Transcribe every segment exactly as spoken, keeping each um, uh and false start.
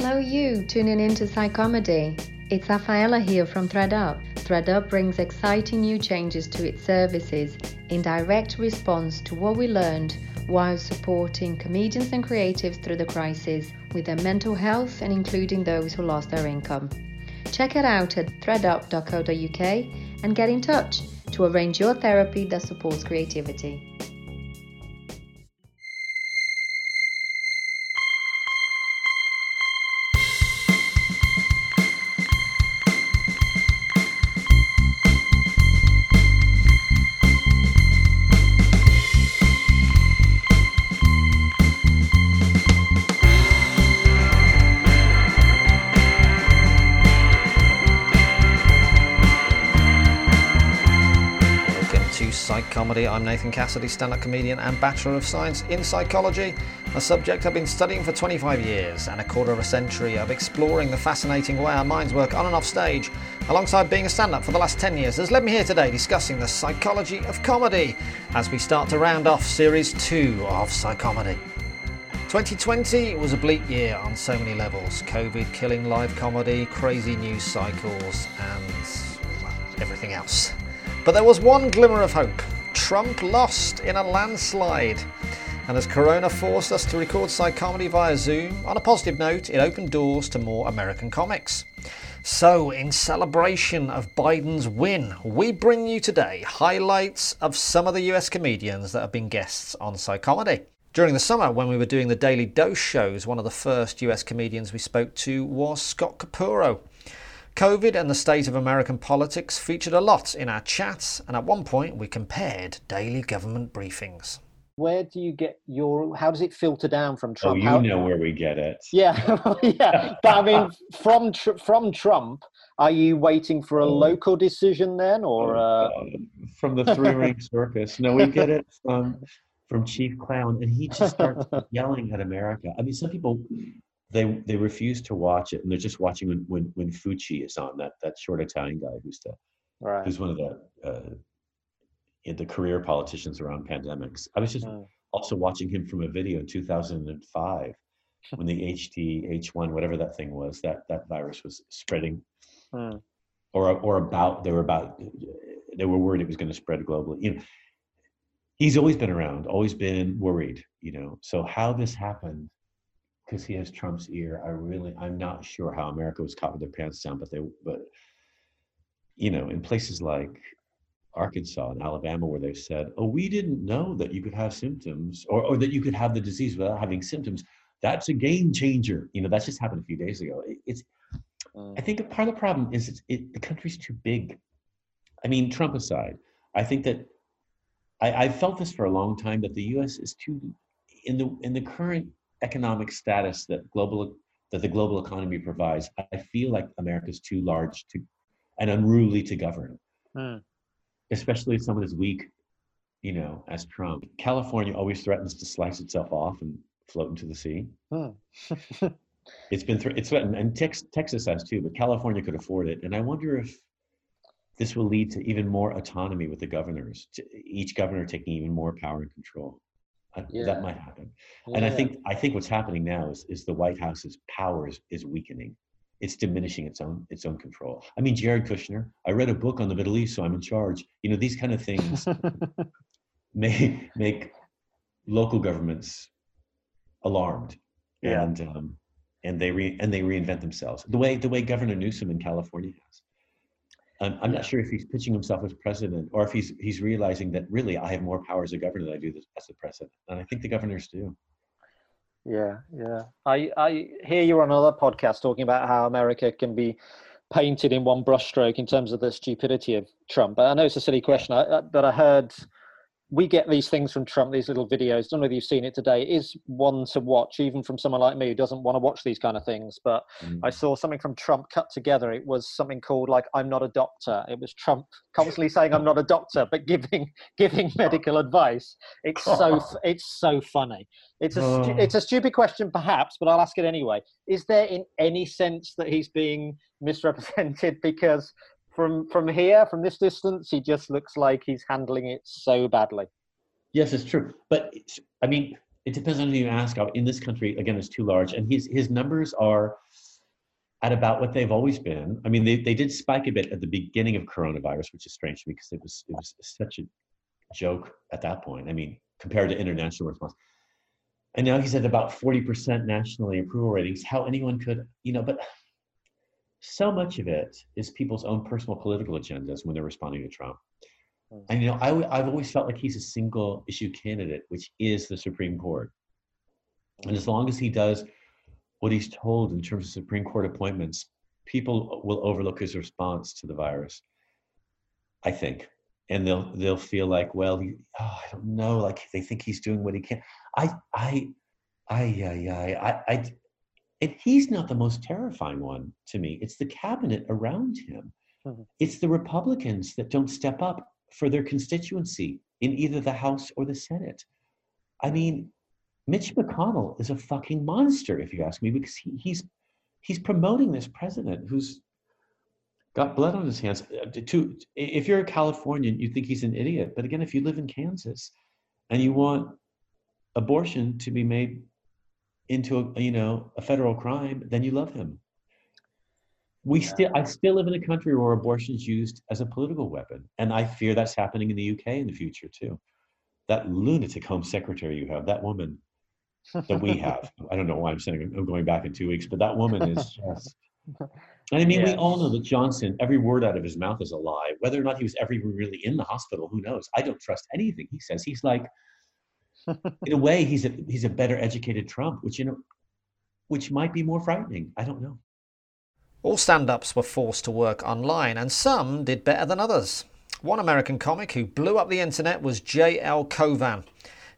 Hello you, tuning in to Psychomedy. It's Rafaela here from ThreadUp. ThreadUp brings exciting new changes to its services in direct response to what we learned while supporting comedians and creatives through the crisis with their mental health and including those who lost their income. Check it out at thread up dot co dot u k and get in touch to arrange your therapy that supports creativity. Comedy. I'm Nathan Cassidy, stand-up comedian and Bachelor of Science in Psychology, a subject I've been studying for twenty-five years and a quarter of a century of exploring the fascinating way our minds work on and off stage, alongside being a stand-up for the last ten years, has led me here today discussing the psychology of comedy as we start to round off Series two of Psychomedy. twenty twenty was a bleak year on so many levels, COVID killing live comedy, crazy news cycles and well, everything else. But there was one glimmer of hope. Trump lost in a landslide. And as Corona forced us to record Psychomedy via Zoom, on a positive note, it opened doors to more American comics. So, in celebration of Biden's win, we bring you today highlights of some of the U S comedians that have been guests on Psychomedy. During the summer, when we were doing the Daily Dose shows, one of the first U S comedians we spoke to was Scott Capurro. COVID and the state of American politics featured a lot in our chats, and at one point we compared daily government briefings. Where do you get your, how does it filter down from Trump? Oh, you how, know where we get it. Yeah, yeah. But I mean, from from Trump, are you waiting for a local decision then, or? Uh... From the three-ring circus. No, we get it from, from Chief Clown, and he just starts yelling at America. I mean, some people... They they refuse to watch it, and they're just watching when when, when Fucci is on, that that short Italian guy who's the right. who's one of the uh, in the career politicians around pandemics. I was just oh. also watching him from a video in two thousand five when the H D H one whatever that thing was, that that virus was spreading, oh. or or about they were about they were worried it was going to spread globally. You know, he's always been around, always been worried. You know, so how this happened. Because he has Trump's ear, I really, I'm not sure how America was caught with their pants down, but they, but, you know, in places like Arkansas and Alabama, where they've said, oh, we didn't know that you could have symptoms or, or that you could have the disease without having symptoms. That's a game changer. You know, that's just happened a few days ago. It, it's, um, I think a part of the problem is it's, it, the country's too big. I mean, Trump aside, I think that I, I've felt this for a long time, that the U S is too, in the in the current economic status that global that the global economy provides, I feel like America's too large to and unruly to govern, mm. especially if someone is weak, you know, as Trump. California always threatens to slice itself off and float into the sea. Oh. it's been th- it's threatened, and tex- Texas has too, but California could afford it. And I wonder if this will lead to even more autonomy with the governors, to each governor taking even more power and control. I, yeah. That might happen, yeah. and I think I think what's happening now is is the White House's power is, is weakening. It's diminishing its own its own control. I mean, Jared Kushner. I read a book on the Middle East, so I'm in charge. You know, these kind of things may make local governments alarmed, yeah. and um, and they re, and they reinvent themselves. The way the way Governor Newsom in California has. Um, I'm yeah. not sure if he's pitching himself as president or if he's he's realizing that really I have more power as a governor than I do as a president. And I think the governors do. Yeah, yeah. I, I hear you on another podcast talking about how America can be painted in one brushstroke in terms of the stupidity of Trump. But I know it's a silly question, but I heard we get these things from Trump, these little videos. I don't know if you've seen it today. It is one to watch, even from someone like me who doesn't want to watch these kind of things. But mm. I saw something from Trump cut together. It was something called like, I'm not a doctor. It was Trump constantly saying, I'm not a doctor, but giving giving medical advice. It's so it's so funny. It's a uh. stu- it's a stupid question, perhaps, but I'll ask it anyway. Is there in any sense that he's being misrepresented? Because From from here, from this distance, he just looks like he's handling it so badly. Yes, it's true. But, I mean, it depends on who you ask. In this country, again, it's too large. And his, his numbers are at about what they've always been. I mean, they, they did spike a bit at the beginning of coronavirus, which is strange to me because it was, it was such a joke at that point. I mean, compared to international response. And now he's at about forty percent nationally approval ratings. How anyone could, you know, but so much of it is people's own personal political agendas when they're responding to Trump. And, you know, I, I've always felt like he's a single issue candidate, which is the Supreme Court. And as long as he does what he's told in terms of Supreme Court appointments, people will overlook his response to the virus, I think. And they'll they'll feel like, well, he, oh, I don't know, like they think he's doing what he can. I, I, I, I, I, I, and he's not the most terrifying one to me. It's the cabinet around him. Mm-hmm. It's the Republicans that don't step up for their constituency in either the House or the Senate. I mean, Mitch McConnell is a fucking monster, if you ask me, because he, he's he's promoting this president who's got blood on his hands. To, if you're a Californian, you think he's an idiot. But again, if you live in Kansas and you want abortion to be made into a, you know, a federal crime, then you love him. We yeah. still, I still live in a country where abortion is used as a political weapon, and I fear that's happening in the U K in the future too. That lunatic Home Secretary you have, that woman that we have. I don't know why I'm saying I'm going back in two weeks, but that woman is just. And I mean, yeah. we all know that Johnson, every word out of his mouth is a lie. Whether or not he was ever really in the hospital, who knows? I don't trust anything he says. He's like, in a way, he's a he's a better educated Trump, which you know, which might be more frightening. I don't know. All stand-ups were forced to work online, and some did better than others. One American comic who blew up the internet was J L Cauvin.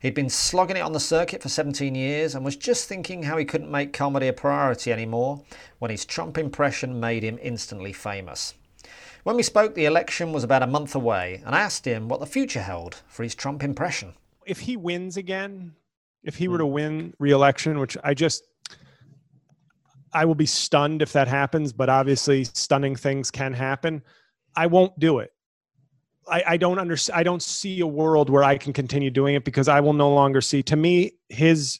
He'd been slogging it on the circuit for seventeen years and was just thinking how he couldn't make comedy a priority anymore when his Trump impression made him instantly famous. When we spoke, the election was about a month away, and I asked him what the future held for his Trump impression. If he wins again, if he were to win re-election, which I just... I will be stunned if that happens, but obviously stunning things can happen. I won't do it. I, I don't understand. I don't see a world where I can continue doing it because I will no longer see. To me, his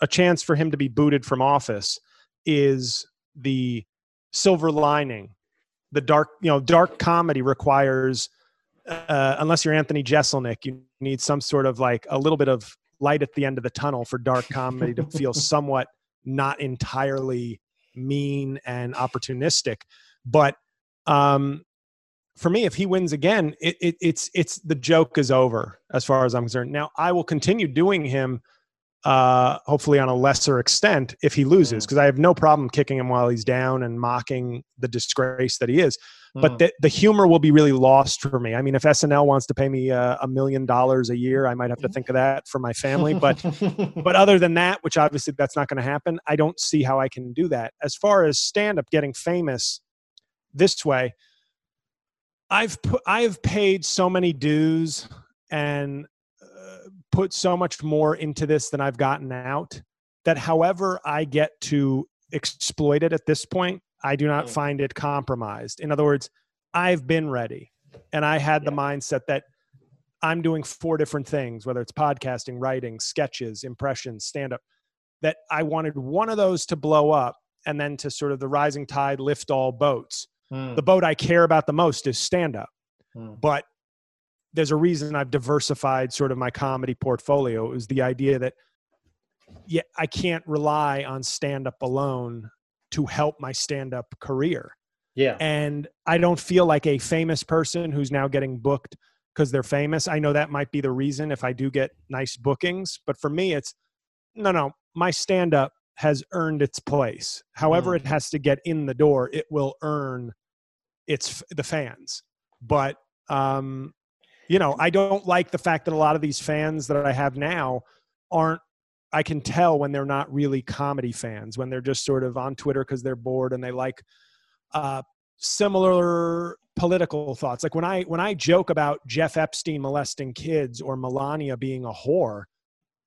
a chance for him to be booted from office is the silver lining. The dark, you know, dark comedy requires, uh, unless you're Anthony Jeselnik, you need some sort of like a little bit of light at the end of the tunnel for dark comedy to feel somewhat. Not entirely mean and opportunistic, but um, for me, if he wins again, it, it, it's it's the joke is over as far as I'm concerned. Now, I will continue doing him, uh, hopefully on a lesser extent, if he loses, because mm. I have no problem kicking him while he's down and mocking the disgrace that he is. Mm. But the, the humor will be really lost for me. I mean, if S N L wants to pay me a million dollars a year, I might have to think of that for my family. But but other than that, which obviously that's not going to happen, I don't see how I can do that. As far as stand-up getting famous this way, I've pu- I've paid so many dues and uh, put so much more into this than I've gotten out that however I get to exploit it at this point, I do not find it compromised. In other words, I've been ready and I had yeah. the mindset that I'm doing four different things, whether it's podcasting, writing, sketches, impressions, stand-up, that I wanted one of those to blow up and then to sort of the rising tide lift all boats. Mm. The boat I care about the most is stand-up, mm. but there's a reason I've diversified sort of my comedy portfolio. It was the idea that yeah, I can't rely on stand-up alone to help my stand-up career. Yeah. And I don't feel like a famous person who's now getting booked because they're famous. I know that might be the reason if I do get nice bookings, but for me, it's no, no, my stand-up has earned its place. However mm. it has to get in the door, it will earn its the fans. But, um, you know, I don't like the fact that a lot of these fans that I have now aren't, I can tell when they're not really comedy fans, when they're just sort of on Twitter because they're bored and they like uh, similar political thoughts. Like when I when I joke about Jeff Epstein molesting kids or Melania being a whore,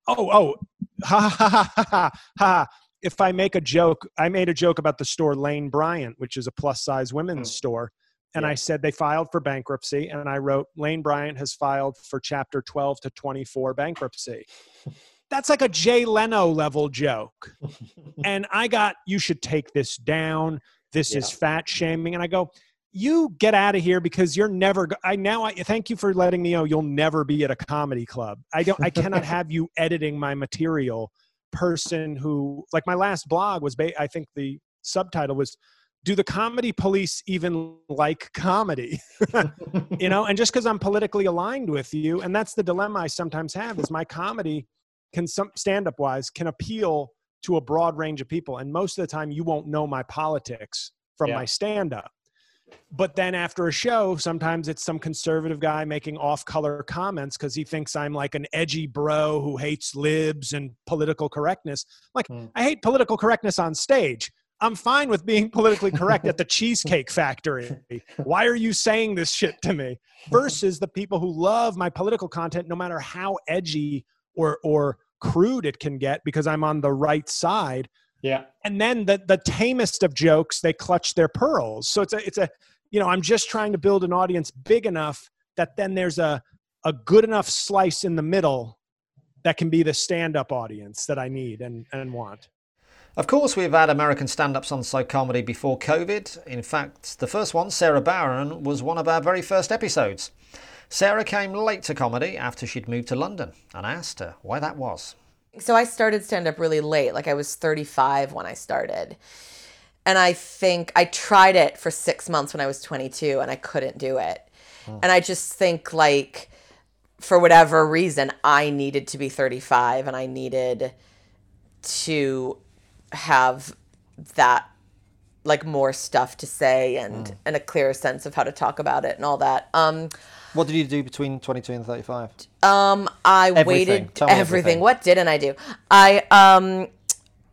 oh, oh, ha, ha, ha, ha, ha, ha. If I make a joke, I made a joke about the store Lane Bryant, which is a plus-size women's oh. store, and yeah. I said they filed for bankruptcy, and I wrote, Lane Bryant has filed for Chapter twelve to twenty-four bankruptcy. that's like a Jay Leno level joke. And I got, you should take this down. This yeah. is fat shaming. And I go, you get out of here, because you're never, I now, I thank you for letting me know you'll never be at a comedy club. I don't, I cannot have you editing my material. Person who, like my last blog was, ba I think the subtitle was, do the comedy police even like comedy? You know, and just because I'm politically aligned with you, and that's the dilemma I sometimes have, is my comedy can, some stand-up wise, can appeal to a broad range of people. And most of the time you won't know my politics from yeah. my stand-up. But then after a show, sometimes it's some conservative guy making off-color comments because he thinks I'm like an edgy bro who hates libs and political correctness. Like, mm. I hate political correctness on stage. I'm fine with being politically correct at the Cheesecake Factory. Why are you saying this shit to me? Versus the people who love my political content, no matter how edgy or, or crude it can get, because I'm on the right side. Yeah. And then the, the tamest of jokes, they clutch their pearls. So it's a, it's a, you know, I'm just trying to build an audience big enough that then there's a, a good enough slice in the middle that can be the stand-up audience that I need and, and want. Of course, we've had American stand-ups on Psychomedy before COVID. In fact, the first one, Sara Barron, was one of our very first episodes. Sara came late to comedy after she'd moved to London, and I asked her why that was. So I started stand-up really late. Like I was thirty-five when I started. And I think I tried it for six months when I was twenty-two and I couldn't do it. Oh. And I just think like for whatever reason, I needed to be thirty-five and I needed to have that like more stuff to say and, oh. and a clearer sense of how to talk about it and all that. Um, What did you do between twenty-two and thirty-five? Um, I everything. waited Tell everything. everything. What didn't I do? I um.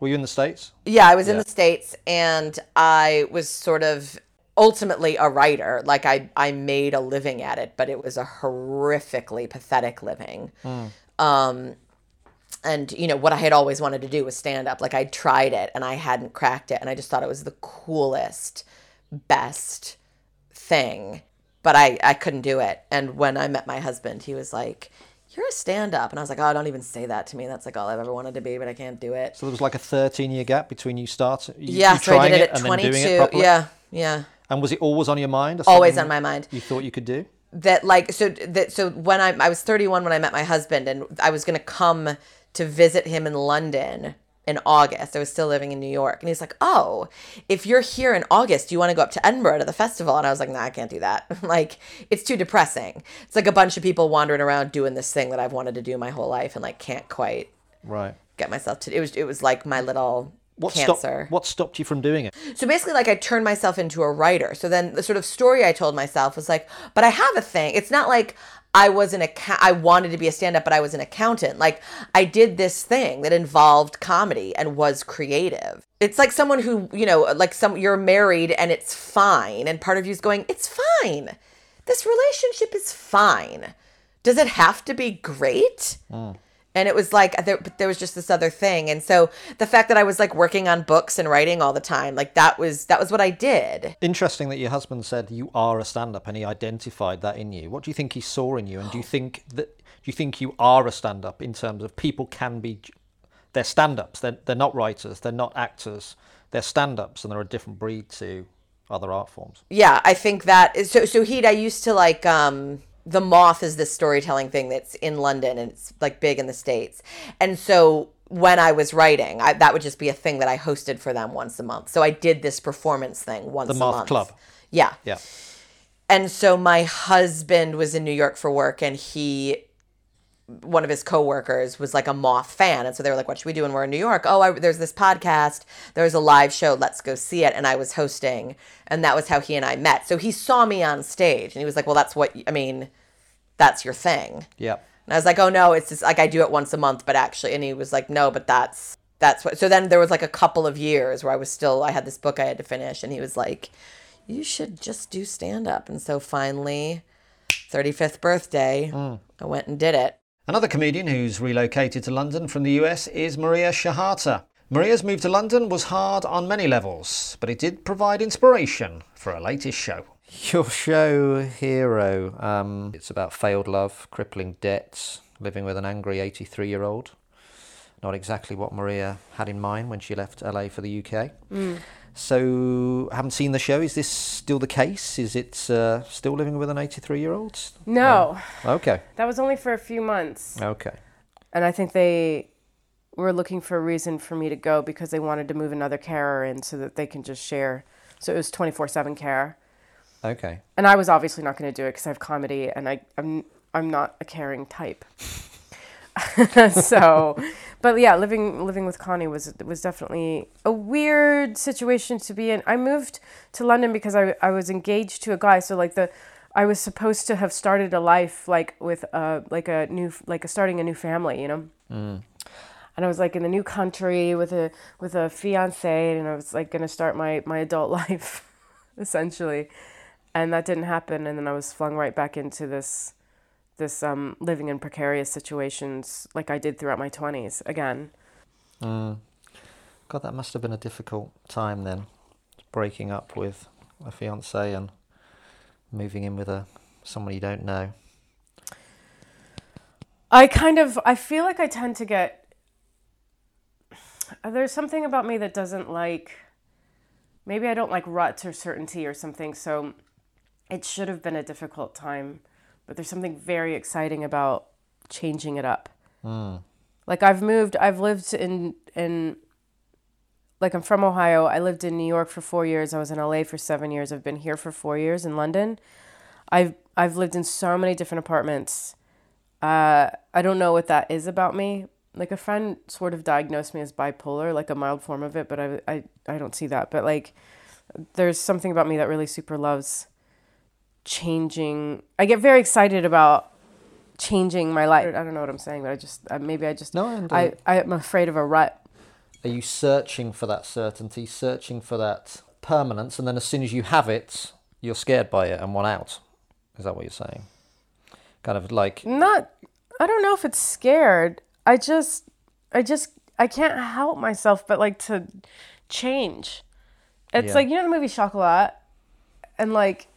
Were you in the States? Yeah, I was yeah. in the States, and I was sort of ultimately a writer. Like I, I made a living at it, but it was a horrifically pathetic living. Mm. Um, and you know what I had always wanted to do was stand up. Like I tried it, and I hadn't cracked it, and I just thought it was the coolest, best thing. But I, I couldn't do it. And when I met my husband, he was like, you're a stand-up. And I was like, oh, don't even say that to me. That's like all I've ever wanted to be, but I can't do it. So there was like a thirteen-year gap between you starting you, yeah, you so trying I did it, it at and twenty-two. Then doing it properly? Yeah, yeah. And was it always on your mind? Or always on my mind. You thought you could do? That like, so that so when I, I was thirty-one when I met my husband, and I was going to come to visit him in London in August. I was still living in New York. And he's like, oh, if you're here in August, do you want to go up to Edinburgh to the festival? And I was like, nah, I can't do that. Like, it's too depressing. It's like a bunch of people wandering around doing this thing that I've wanted to do my whole life and like can't quite right. get myself to. It was it was like my little what cancer. Stop, what stopped you from doing it? So basically like I turned myself into a writer. So then the sort of story I told myself was like, but I have a thing. It's not like I was an account- I wanted to be a stand-up, but I was an accountant. Like, I did this thing that involved comedy and was creative. It's like someone who, you know, like some you're married and it's fine. And part of you is going, it's fine. This relationship is fine. Does it have to be great? Mm. And it was like, there, but there was just this other thing. And so the fact that I was like working on books and writing all the time, like that was, that was what I did. Interesting that your husband said you are a stand-up and he identified that in you. What do you think he saw in you? And do you think that, do you think you are a stand-up in terms of people can be, they're stand-ups. They're, they're not writers. They're not actors. They're stand-ups and they're a different breed to other art forms. Yeah, I think that is, so, so he, I used to like, um, The Moth is this storytelling thing that's in London and it's like big in the States. And so when I was writing, I, that would just be a thing that I hosted for them once a month. So I did this performance thing once a month. The Moth Club. Yeah. Yeah. And so my husband was in New York for work and he, one of his coworkers was like a Moth fan. And so they were like, what should we do when we're in New York? Oh, I, there's this podcast. There's a live show. Let's go see it. And I was hosting. And that was how he and I met. So he saw me on stage and he was like, well, that's what, I mean, that's your thing. Yeah. And I was like, oh no, it's just like, I do it once a month, but actually, and he was like, no, but that's, that's what, so then there was like a couple of years where I was still, I had this book I had to finish. And he was like, you should just do stand up. And so finally, thirty-fifth birthday, mm. I went and did it. Another comedian who's relocated to London from the U S is Maria Shahata. Maria's move to London was hard on many levels, but it did provide inspiration for her latest show. Your show, Hero, um, it's about failed love, crippling debts, living with an angry eighty-three-year-old. not exactly what Maria had in mind when she left L A for the U K. Mm. So, haven't seen the show. Is this still the case? Is it uh, still living with an eighty-three-year-old? No. Oh. Okay. That was only for a few months. Okay. And I think they were looking for a reason for me to go because they wanted to move another carer in so that they can just share. So it was twenty-four seven care. Okay. And I was obviously not going to do it because I have comedy and I, I'm I'm not a caring type. So, but yeah, living living with Connie was was definitely a weird situation to be in. I moved to London because I I was engaged to a guy. So like the, I was supposed to have started a life like with a like a new like a, starting a new family, you know. Mm. And I was like in the new country with a with a fiance, and I was like going to start my my adult life, essentially, and that didn't happen. And then I was flung right back into this. this um, living in precarious situations like I did throughout my twenties again. Mm. God, that must have been a difficult time then, breaking up with a fiancé and moving in with a someone you don't know. I kind of, I feel like I tend to get, there's something about me that doesn't like, maybe I don't like ruts or certainty or something, so it should have been a difficult time. But there's something very exciting about changing it up. Mm. Like I've moved, I've lived in, in, like I'm from Ohio. I lived in New York for four years. I was in L A for seven years. I've been here for four years in London. I've, I've lived in so many different apartments. Uh, I don't know what that is about me. Like a friend sort of diagnosed me as bipolar, like a mild form of it, but I, I, I don't see that. But like, there's something about me that really super loves changing. I get very excited about changing my life. I don't know what I'm saying, but I just uh, maybe I just no, I'm I I'm afraid of a rut. Are you searching for that certainty, searching for that permanence, and then as soon as you have it, you're scared by it and want out? Is that what you're saying? Kind of like not. I don't know if it's scared. I just, I just, I can't help myself but like to change. It's yeah. Like you know the movie Chocolat, and like.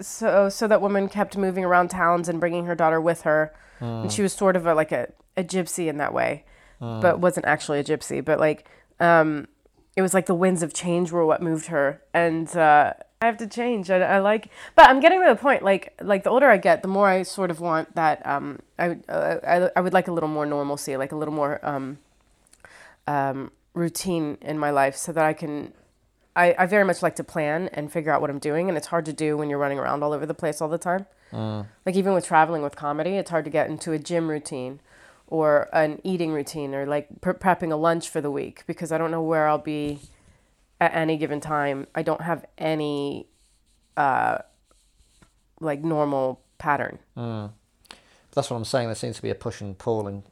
So so that woman kept moving around towns and bringing her daughter with her. Mm. And she was sort of a, like a, a gypsy in that way, mm. but wasn't actually a gypsy. But like um, it was like the winds of change were what moved her. And uh, I have to change. I, I like, but I'm getting to the point, like like the older I get, the more I sort of want that. Um, I, I, I would like a little more normalcy, like a little more um, um, routine in my life so that I can... I, I very much like to plan and figure out what I'm doing, and it's hard to do when you're running around all over the place all the time. Mm. Like even with traveling with comedy, it's hard to get into a gym routine or an eating routine or like pre- prepping a lunch for the week because I don't know where I'll be at any given time. I don't have any uh, like normal pattern. Mm. That's what I'm saying. There seems to be a push and pull, and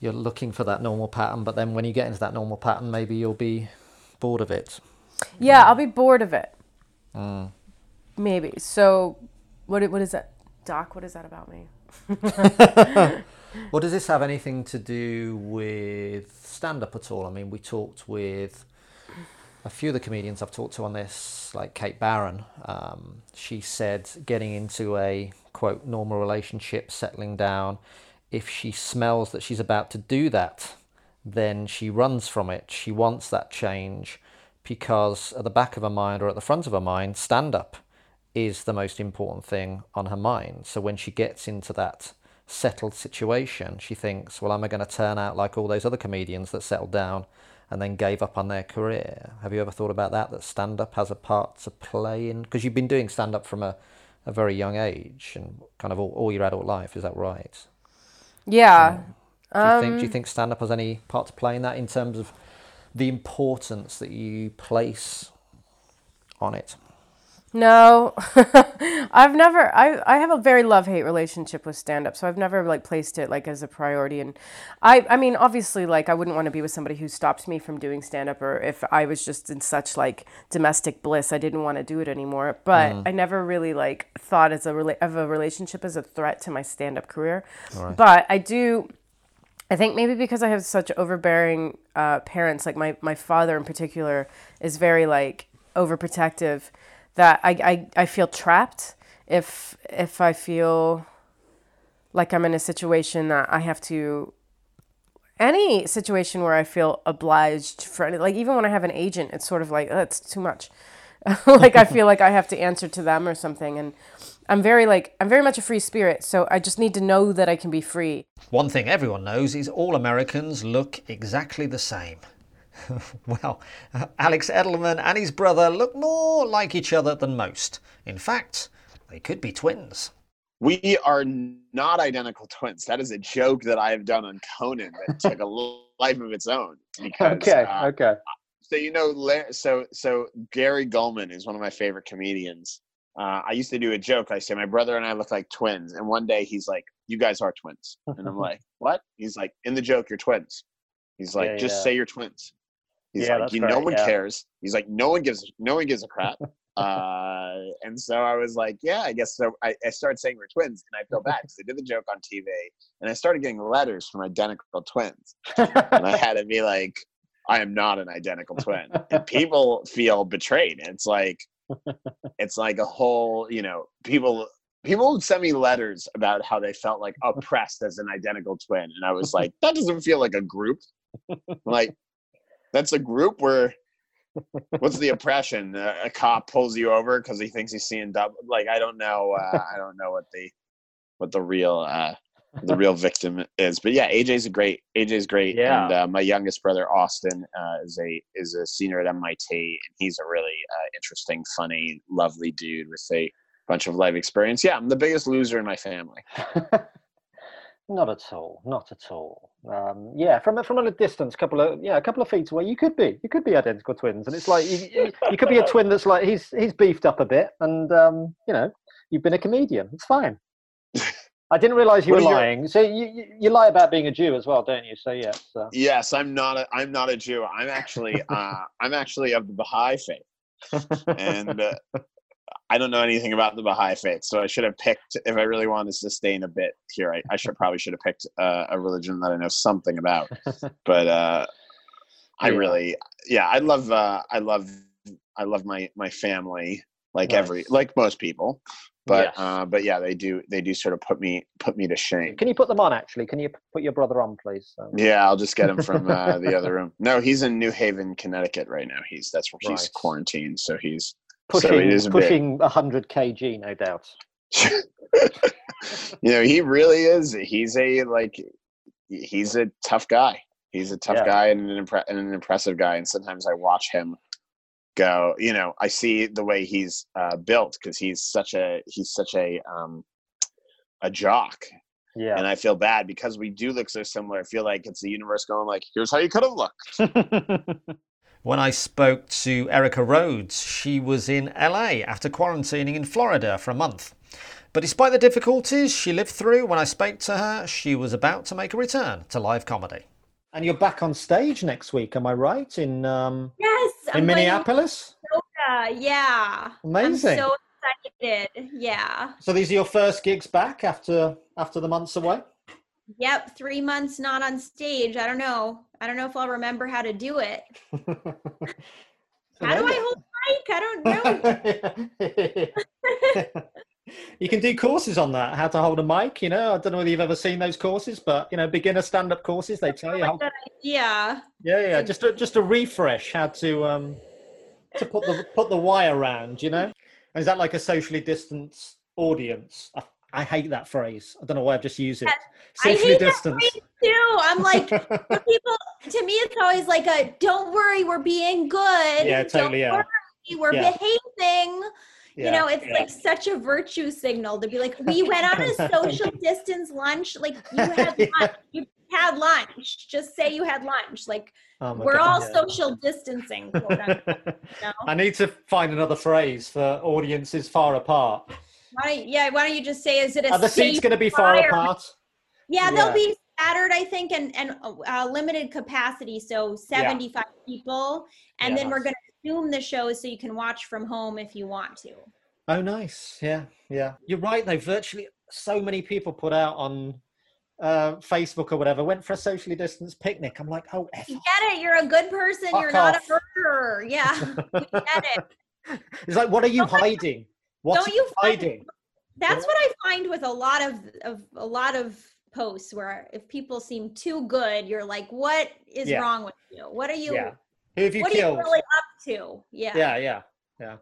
you're looking for that normal pattern, but then when you get into that normal pattern, maybe you'll be... bored of it. Yeah, I'll be bored of it. Mm. Maybe. So, what? What is that, Doc? What is that about me? Well, does this have anything to do with stand-up at all? I mean, we talked with a few of the comedians I've talked to on this, like Kate Baron. Um, she said getting into a quote normal relationship, settling down. If she smells that she's about to do that, then she runs from it. She wants that change because at the back of her mind or at the front of her mind, stand-up is the most important thing on her mind. So when she gets into that settled situation, she thinks, well, am I going to turn out like all those other comedians that settled down and then gave up on their career? Have you ever thought about that, that stand-up has a part to play in? Because you've been doing stand-up from a, a very young age and kind of all, all your adult life. Is that right? Yeah. Um, Do you think, do you think stand-up has any part to play in that in terms of the importance that you place on it? No. I've never... I, I have a very love-hate relationship with stand-up, so I've never, like, placed it, like, as a priority. And I, I mean, obviously, like, I wouldn't want to be with somebody who stopped me from doing stand-up or if I was just in such, like, domestic bliss, I didn't want to do it anymore. But mm. I never really, like, thought as a rela- of a relationship as a threat to my stand-up career. All right. But I do... I think maybe because I have such overbearing uh, parents, like my, my father in particular is very like overprotective that I, I, I feel trapped if if I feel like I'm in a situation that I have to any situation where I feel obliged for any, like even when I have an agent, it's sort of like, oh, it's too much. Like I feel like I have to answer to them or something. And I'm very like, I'm very much a free spirit. So I just need to know that I can be free. One thing everyone knows is all Americans look exactly the same. Well, Alex Edelman and his brother look more like each other than most. In fact, they could be twins. We are not identical twins. That is a joke that I have done on Conan that took a life of its own. Because, okay, uh, okay. So, you know, so so Gary Gulman is one of my favorite comedians. Uh, I used to do a joke. I say, my brother and I look like twins. And one day he's like, you guys are twins. And I'm like, what? He's like, in the joke, you're twins. He's like, yeah, just yeah. say you're twins. He's yeah, like, you, right, no one yeah. cares. He's like, no one gives no one gives a crap. Uh, and so I was like, yeah, I guess so. I, I started saying we're twins, and I feel bad because they did the joke on T V, and I started getting letters from identical twins. And I had to be like, I am not an identical twin. And people feel betrayed. It's like, it's like a whole, you know, people people would send me letters about how they felt like oppressed as an identical twin. And I was like, that doesn't feel like a group. Like, that's a group where, what's the oppression? Uh, a cop pulls you over because he thinks he's seeing double. Like, I don't know. Uh, I don't know what the what the real uh, the real victim is. But yeah, A J's a great. A J's great. Yeah. And uh, my youngest brother Austin uh, is a is a senior at M I T, and he's a really uh, interesting, funny, lovely dude with a bunch of life experience. Yeah, I'm the biggest loser in my family. Not at all. Not at all. Um, yeah, from from a distance, couple of yeah, a couple of feet away, you could be you could be identical twins, and it's like you, you could be a twin that's like he's he's beefed up a bit, and um, you know, you've been a comedian. It's fine. I didn't realize you were lying. Your... So you, you you lie about being a Jew as well, don't you? So yeah. So. Yes, I'm not. A, I'm not a Jew. I'm actually uh, I'm actually of the Baha'i faith, and. Uh, I don't know anything about the Baha'i faith, so I should have picked, if I really wanted to sustain a bit here, I, I should probably should have picked uh, a religion that I know something about. But uh, I yeah. really, yeah, I love, uh, I love, I love my, my family, like nice. every, like most people. But, yes. uh, but yeah, they do, they do sort of put me, put me to shame. Can you put them on actually? Can you put your brother on, please? Um, yeah, I'll just get him from uh, the other room. No, he's in New Haven, Connecticut right now. He's, that's where right. he's quarantined. So he's, Pushing so pushing one hundred kilograms, no doubt. You know, he really is. He's a like, he's a tough guy. He's a tough yeah. guy and an, impre- and an impressive guy. And sometimes I watch him go. You know, I see the way he's uh, built because he's such a he's such a um, a jock. Yeah. And I feel bad because we do look so similar. I feel like it's the universe going like, here's how you could have looked. When I spoke to Erica Rhodes, she was in L A after quarantining in Florida for a month. But despite the difficulties she lived through, when I spoke to her, she was about to make a return to live comedy. And you're back on stage next week, am I right? In um, yes, in I'm Minneapolis? Minnesota, yeah. Amazing. I'm so excited, yeah. So these are your first gigs back after after the months away? Yep, three months not on stage. I don't know. I don't know if I'll remember how to do it. How do I hold a mic? I don't know. You can do courses on that, how to hold a mic. You know, I don't know whether you've ever seen those courses, but, you know, beginner stand-up courses, they tell you how. Yeah. Yeah, yeah, just a, just a refresh, how to um to put the put the wire around, you know? Is that like a socially distanced audience? I I hate that phrase. I don't know why I've just used it. Socially distanced. I hate that phrase too. I'm like, for people, to me, it's always like a, don't worry, we're being good. Yeah, totally. Don't worry, yeah. we're yeah. behaving. Yeah. You know, it's yeah. like such a virtue signal to be like, we went on a social distance lunch. Like you had yeah. lunch. You had lunch. Just say you had lunch. Like oh we're God, all yeah. social distancing. Quote unquote, you know? I need to find another phrase for audiences far apart. Why don't, yeah, why don't you just say, is it a Are the seats going to be far apart? Yeah, yeah, they'll be scattered, I think, and, and uh, limited capacity, so seventy-five yeah. people. And yeah, then nice. we're going to Zoom the shows so you can watch from home if you want to. Oh, nice. Yeah, yeah. You're right, though. Virtually so many people put out on uh, Facebook or whatever, went for a socially distanced picnic. I'm like, oh, F. You get it. You're a good person. Fuck You're off. Not a murderer. Yeah, we get it. It's like, what are you hiding? What Don't you find, hiding? That's what I find with a lot of, of a lot of posts where if people seem too good, you're like, what is yeah. wrong with you? What are you, yeah. if you what kill, are you really up to? Yeah. Yeah. Yeah. Yeah.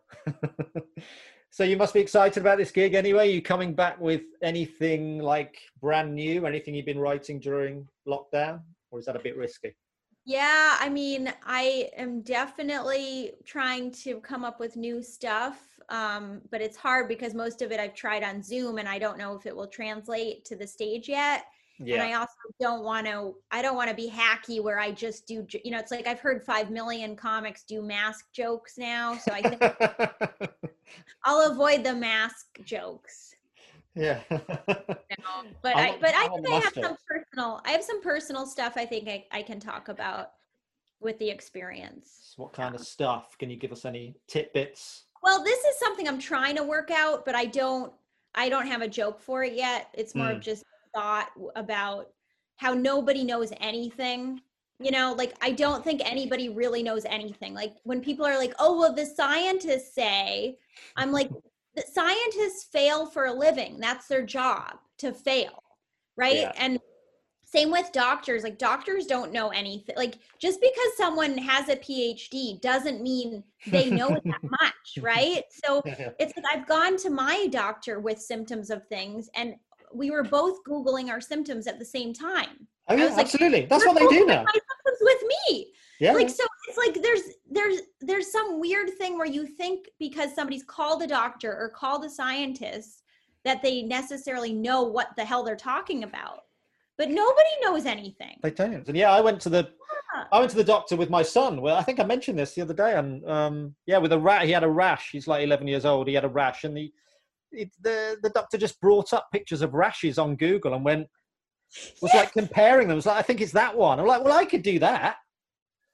So you must be excited about this gig anyway. Are you coming back with anything like brand new, anything you've been writing during lockdown, or is that a bit risky? Yeah, I mean, I am definitely trying to come up with new stuff, um, but it's hard because most of it I've tried on Zoom and I don't know if it will translate to the stage yet. Yeah. And I also don't want to, I don't want to be hacky where I just do, you know, it's like I've heard five million comics do mask jokes now. So I think I'll avoid the mask jokes. Yeah. no, but I'll, I but I I'll think I have some it. personal I have some personal stuff I think I, I can talk about with the experience. What kind yeah. of stuff? Can you give us any tidbits? Well, this is something I'm trying to work out, but I don't I don't have a joke for it yet. It's more mm. of just thought about how nobody knows anything. You know, like I don't think anybody really knows anything. Like when people are like, "Oh, well the scientists say," I'm like that scientists fail for a living. That's their job, to fail, right? Yeah. And same with doctors. Like doctors don't know anything. Like just because someone has a P H D doesn't mean they know that much, right? So it's like I've gone to my doctor with symptoms of things and we were both Googling our symptoms at the same time. Oh, yeah, I was absolutely. Like, that's what they do now. My symptoms with me. Yeah. Like, so it's like, there's, there's, there's some weird thing where you think because somebody's called a doctor or called a scientist that they necessarily know what the hell they're talking about, but nobody knows anything. They don't. And yeah, I went to the, yeah. I went to the doctor with my son. Well, I think I mentioned this the other day. And um, yeah, with a rat, he had a rash. He's like eleven years old. He had a rash and the, it, the, the doctor just brought up pictures of rashes on Google and went, was yes. like comparing them. It was like, I think it's that one. I'm like, well, I could do that.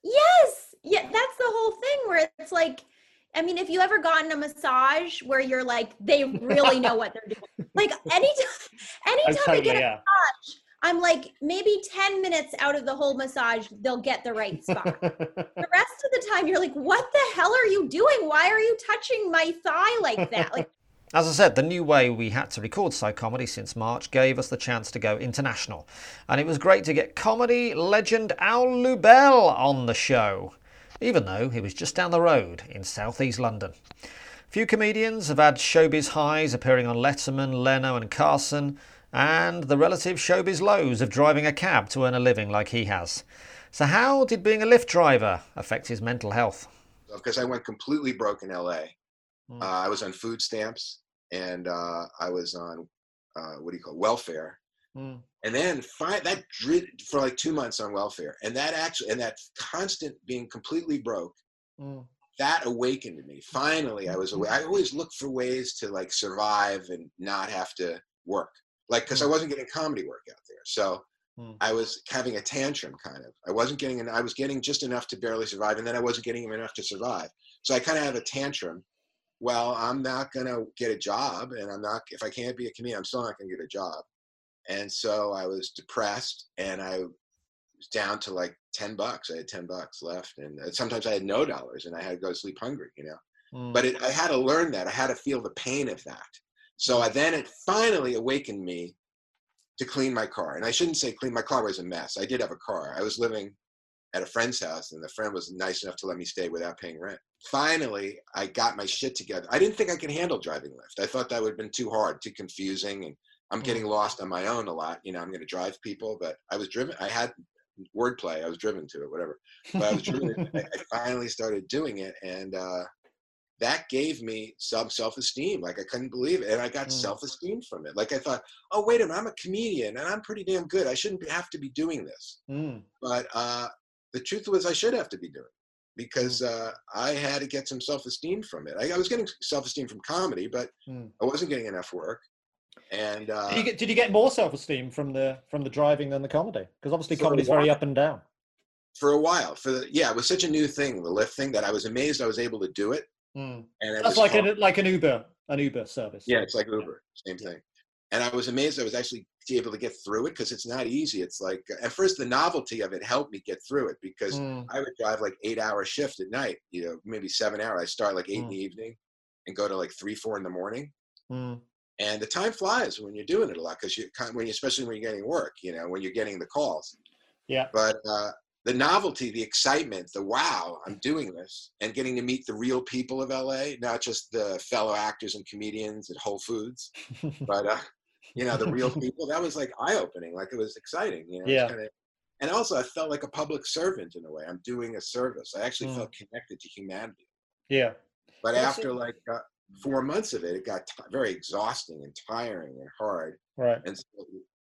Yes. Yeah. That's the whole thing where it's like, I mean, if you ever gotten a massage where you're like, they really know what they're doing. Like anytime, anytime I totally, get a yeah. massage, I'm like maybe ten minutes out of the whole massage, they'll get the right spot. The rest of the time you're like, what the hell are you doing? Why are you touching my thigh like that? Like, as I said, the new way we had to record Psychomedy since March gave us the chance to go international. And it was great to get comedy legend Al Lubel on the show, even though he was just down the road in southeast London. Few comedians have had showbiz highs appearing on Letterman, Leno and Carson, and the relative showbiz lows of driving a cab to earn a living like he has. So how did being a Lyft driver affect his mental health? Because I went completely broke in L A. Mm. Uh, I was on food stamps. And uh, I was on, uh, what do you call it, welfare. Mm. And then fi- that dri- for like two months on welfare. And that actually, and that constant being completely broke, mm. that awakened me. Finally, I was awake. I always looked for ways to like survive and not have to work. Like, cause mm. I wasn't getting comedy work out there. So mm. I was having a tantrum kind of. I wasn't getting, an, I was getting just enough to barely survive. And then I wasn't getting enough to survive. So I kind of have a tantrum. Well, I'm not going to get a job and I'm not, if I can't be a comedian, I'm still not going to get a job. And so I was depressed and I was down to like ten bucks. I had ten bucks left. And sometimes I had no dollars and I had to go to sleep hungry, you know, mm. but it, I had to learn that. I had to feel the pain of that. So I, then it finally awakened me to clean my car. And I shouldn't say clean. My car was a mess. I did have a car. I was living at a friend's house and the friend was nice enough to let me stay without paying rent. Finally, I got my shit together. I didn't think I could handle driving Lyft. I thought that would have been too hard, too confusing. And I'm mm. getting lost on my own a lot. You know, I'm going to drive people, but I was driven. I had wordplay. I was driven to it, whatever. But I was driven. I, I finally started doing it. And uh, that gave me some self-esteem. Like I couldn't believe it. And I got mm. self-esteem from it. Like I thought, oh, wait a minute, I'm a comedian and I'm pretty damn good. I shouldn't have to be doing this. Mm. But uh, the truth was I should have to be doing it. Because uh, I had to get some self-esteem from it. I, I was getting self-esteem from comedy, but mm. I wasn't getting enough work. And uh, did, you get, did you get more self-esteem from the from the driving than the comedy? Because obviously comedy is very up and down. For a while, for the, yeah, it was such a new thing, the Lyft thing, that I was amazed I was able to do it. Mm. And it that's like an, like an Uber, an Uber service. Yeah, it's like Uber, yeah. same yeah. thing. And I was amazed I was actually able to get through it because it's not easy. It's like, at first the novelty of it helped me get through it because mm. I would drive like eight hour shift at night, you know, maybe seven hour. I start like eight mm. in the evening and go to like three, four in the morning. Mm. And the time flies when you're doing it a lot, because you when you, especially when you're getting work, you know, when you're getting the calls. Yeah. But uh, the novelty, the excitement, the wow, I'm doing this, and getting to meet the real people of L A, not just the fellow actors and comedians at Whole Foods, but uh, you know, the real people. That was like eye-opening. Like, it was exciting. You know? Yeah. Kinda, and also, I felt like a public servant in a way. I'm doing a service. I actually mm. felt connected to humanity. Yeah. But well, after so- like. Uh, Four months of it, it got t- very exhausting and tiring and hard. Right. And so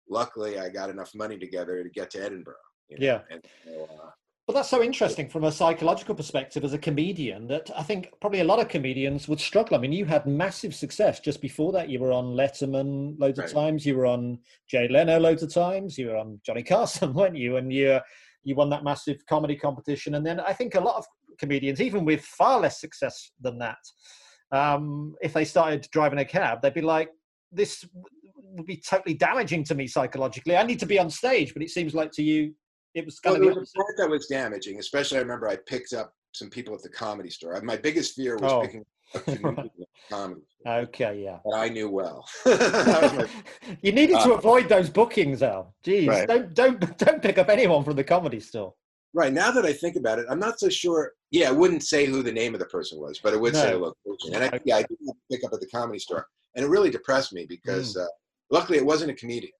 luckily, I got enough money together to get to Edinburgh. You know? Yeah. And so, uh, well, that's so interesting from a psychological perspective as a comedian, that I think probably a lot of comedians would struggle. I mean, you had massive success just before that. You were on Letterman loads right. of times. You were on Jay Leno loads of times. You were on Johnny Carson, weren't you? And you you won that massive comedy competition. And then I think a lot of comedians, even with far less success than that, Um, if they started driving a cab, they'd be like, this would be totally damaging to me psychologically. I need to be on stage. But it seems like to you, it was kind well, of... It was the part that was damaging, especially I remember I picked up some people at the Comedy Store. My biggest fear was oh. picking up some people at the Comedy Store. Okay, yeah. But I knew well. my... You needed to uh, avoid those bookings, Al. Jeez, right. don't, don't, don't pick up anyone from the Comedy Store. Right. Now that I think about it, I'm not so sure. Yeah, I wouldn't say who the name of the person was, but it would no. say a location. And I, yeah, I did pick up at the Comedy Store. And it really depressed me because mm. uh, luckily it wasn't a comedian.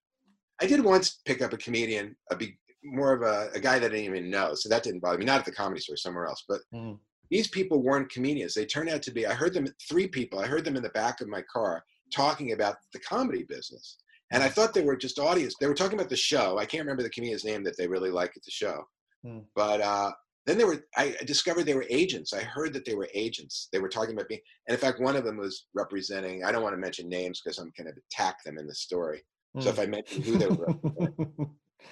I did once pick up a comedian, a big, more of a, a guy that I didn't even know. So that didn't bother me. Not at the Comedy Store, somewhere else. But mm. these people weren't comedians. They turned out to be, I heard them, three people. I heard them in the back of my car talking about the comedy business. And I thought they were just audience. They were talking about the show. I can't remember the comedian's name that they really liked at the show. Mm. But uh, then they were, I discovered they were agents. I heard that they were agents. They were talking about being, and in fact, one of them was representing, I don't want to mention names because I'm going to attack them in the story. Mm. So if I mentioned who they were representing,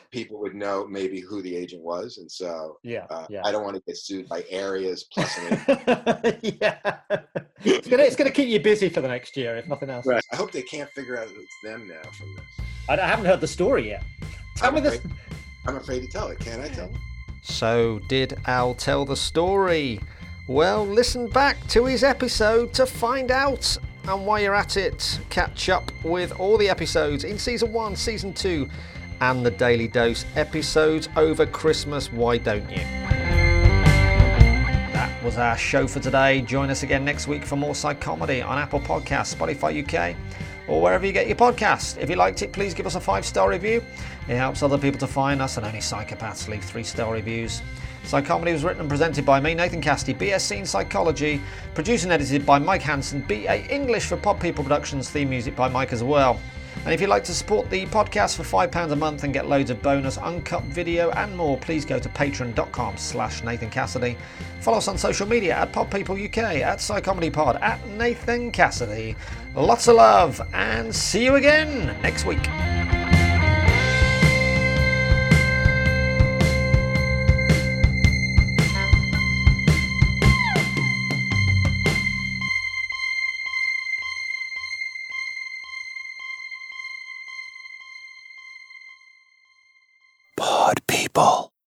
people would know maybe who the agent was. And so yeah, uh, yeah. I don't want to get sued by areas plus an yeah. It's going it's to keep you busy for the next year, if nothing else. Right. I hope they can't figure out it's them now from this. I, I haven't heard the story yet. Tell I'm me afraid, this. I'm afraid to tell it. Can I tell it? So did Al tell the story? Well, listen back to his episode to find out. And while you're at it, catch up with all the episodes in Season one, Season two, and the Daily Dose episodes over Christmas. Why don't you? That was our show for today. Join us again next week for more Psychomedy on Apple Podcasts, Spotify U K, or wherever you get your podcast. If you liked it, please give us a five-star review. It helps other people to find us, and only psychopaths leave three-star reviews. Psychomedy was written and presented by me, Nathan Cassidy, B S C in Psychology. Produced and edited by Mike Hansen, B A English for Pod People Productions. Theme music by Mike as well. And if you'd like to support the podcast for five pounds a month and get loads of bonus uncut video and more, please go to patreon.com slash Nathan Cassidy. Follow us on social media at PodPeopleUK, at PsychomedyPod, at Nathan Cassidy. Lots of love, and see you again next week. People.